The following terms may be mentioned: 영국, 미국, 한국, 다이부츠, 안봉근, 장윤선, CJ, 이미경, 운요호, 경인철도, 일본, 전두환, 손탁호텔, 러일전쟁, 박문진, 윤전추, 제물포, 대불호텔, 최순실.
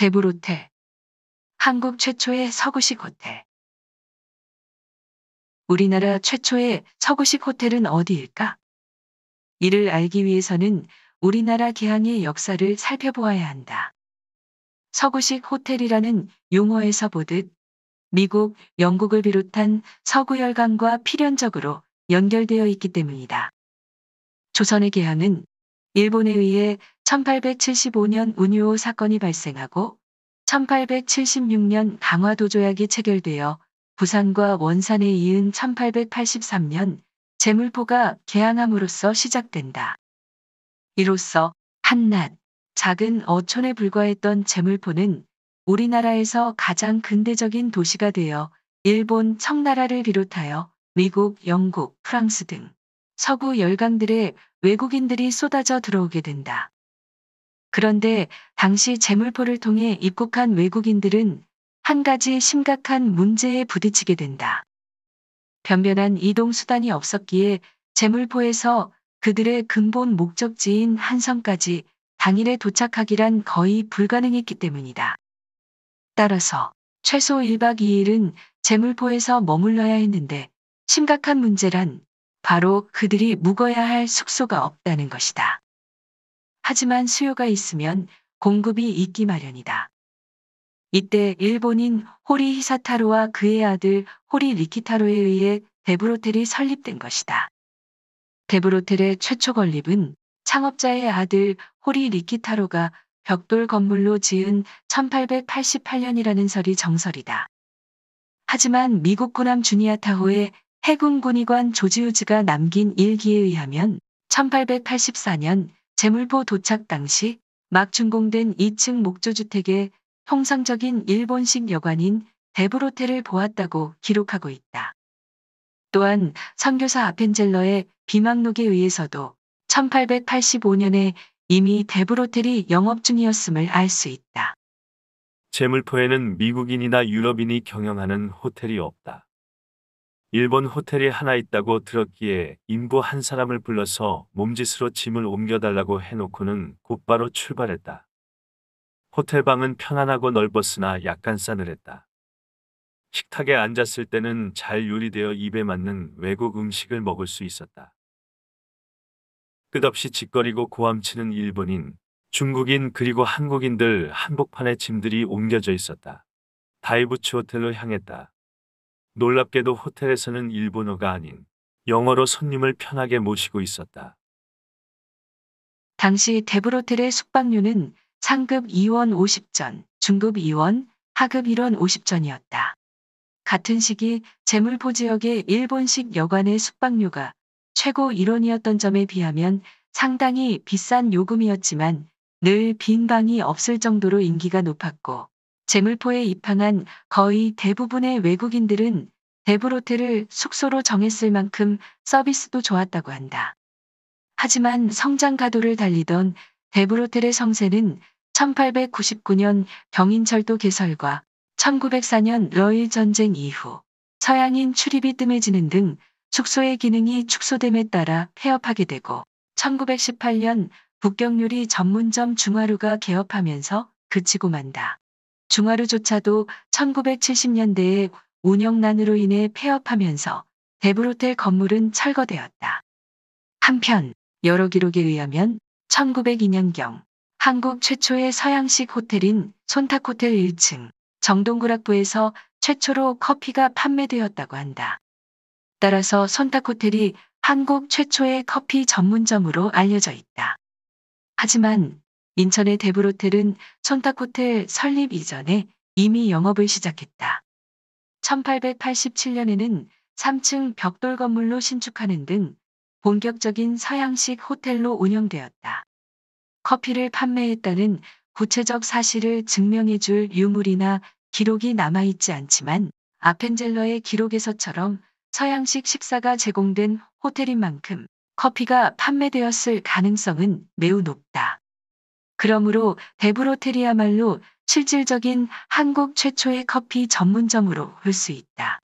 대불호텔, 한국 최초의 서구식 호텔. 우리나라 최초의 서구식 호텔은 어디일까? 이를 알기 위해서는 우리나라 개항의 역사를 살펴보아야 한다. 서구식 호텔이라는 용어에서 보듯 미국, 영국을 비롯한 서구 열강과 필연적으로 연결되어 있기 때문이다. 조선의 개항은 일본에 의해 1875년 운요호 사건이 발생하고 1876년 강화도 조약이 체결되어 부산과 원산에 이은 1883년 제물포가 개항함으로써 시작된다. 이로써 한낱 작은 어촌에 불과했던 제물포는 우리나라에서 가장 근대적인 도시가 되어 일본, 청나라를 비롯하여 미국, 영국, 프랑스 등 서구 열강들의 외국인들이 쏟아져 들어오게 된다. 그런데 당시 제물포를 통해 입국한 외국인들은 한 가지 심각한 문제에 부딪히게 된다. 변변한 이동 수단이 없었기에 제물포에서 그들의 근본 목적지인 한성까지 당일에 도착하기란 거의 불가능했기 때문이다. 따라서 최소 1박 2일은 제물포에서 머물러야 했는데 심각한 문제란 바로 그들이 묵어야 할 숙소가 없다는 것이다. 하지만 수요가 있으면 공급이 있기 마련이다. 이때 일본인 호리 히사타로와 그의 아들 호리 리키타로에 의해 대불호텔이 설립된 것이다. 대불호텔의 최초 건립은 창업자의 아들 호리 리키타로가 벽돌 건물로 지은 1888년이라는 설이 정설이다. 하지만 미국 군함 주니아타호의 해군 군의관 조지우즈가 남긴 일기에 의하면 1884년 제물포 도착 당시 막 준공된 2층 목조주택의 통상적인 일본식 여관인 대불호텔을 보았다고 기록하고 있다. 또한 선교사 아펜젤러의 비망록에 의해서도 1885년에 이미 대불호텔이 영업 중이었음을 알 수 있다. 제물포에는 미국인이나 유럽인이 경영하는 호텔이 없다. 일본 호텔이 하나 있다고 들었기에 인부 한 사람을 불러서 몸짓으로 짐을 옮겨달라고 해놓고는 곧바로 출발했다. 호텔방은 편안하고 넓었으나 약간 싸늘했다. 식탁에 앉았을 때는 잘 요리되어 입에 맞는 외국 음식을 먹을 수 있었다. 끝없이 짓거리고 고함치는 일본인, 중국인 그리고 한국인들 한복판에 짐들이 옮겨져 있었다. 다이부츠 호텔로 향했다. 놀랍게도 호텔에서는 일본어가 아닌 영어로 손님을 편하게 모시고 있었다. 당시 대불호텔의 숙박료는 상급 2원 50전, 중급 2원, 하급 1원 50전이었다. 같은 시기 제물포 지역의 일본식 여관의 숙박료가 최고 1원이었던 점에 비하면 상당히 비싼 요금이었지만 늘 빈 방이 없을 정도로 인기가 높았고 제물포에 입항한 거의 대부분의 외국인들은 대불호텔을 숙소로 정했을 만큼 서비스도 좋았다고 한다. 하지만 성장가도를 달리던 대불호텔의 성세는 1899년 경인철도 개설과 1904년 러일전쟁 이후 서양인 출입이 뜸해지는 등 숙소의 기능이 축소됨에 따라 폐업하게 되고 1918년 북경요리 전문점 중화루가 개업하면서 그치고 만다. 중화루조차도 1970년대에 운영난으로 인해 폐업하면서 대불호텔 건물은 철거되었다. 한편 여러 기록에 의하면 1902년경 한국 최초의 서양식 호텔인 손탁호텔 1층 정동구락부에서 최초로 커피가 판매되었다고 한다. 따라서 손탁호텔이 한국 최초의 커피 전문점으로 알려져 있다. 하지만 인천의 대불호텔은 손탁호텔 설립 이전에 이미 영업을 시작했다. 1887년에는 3층 벽돌 건물로 신축하는 등 본격적인 서양식 호텔로 운영되었다. 커피를 판매했다는 구체적 사실을 증명해줄 유물이나 기록이 남아있지 않지만 아펜젤러의 기록에서처럼 서양식 식사가 제공된 호텔인 만큼 커피가 판매되었을 가능성은 매우 높다. 그러므로 대불호텔이야말로 실질적인 한국 최초의 커피 전문점으로 볼 수 있다.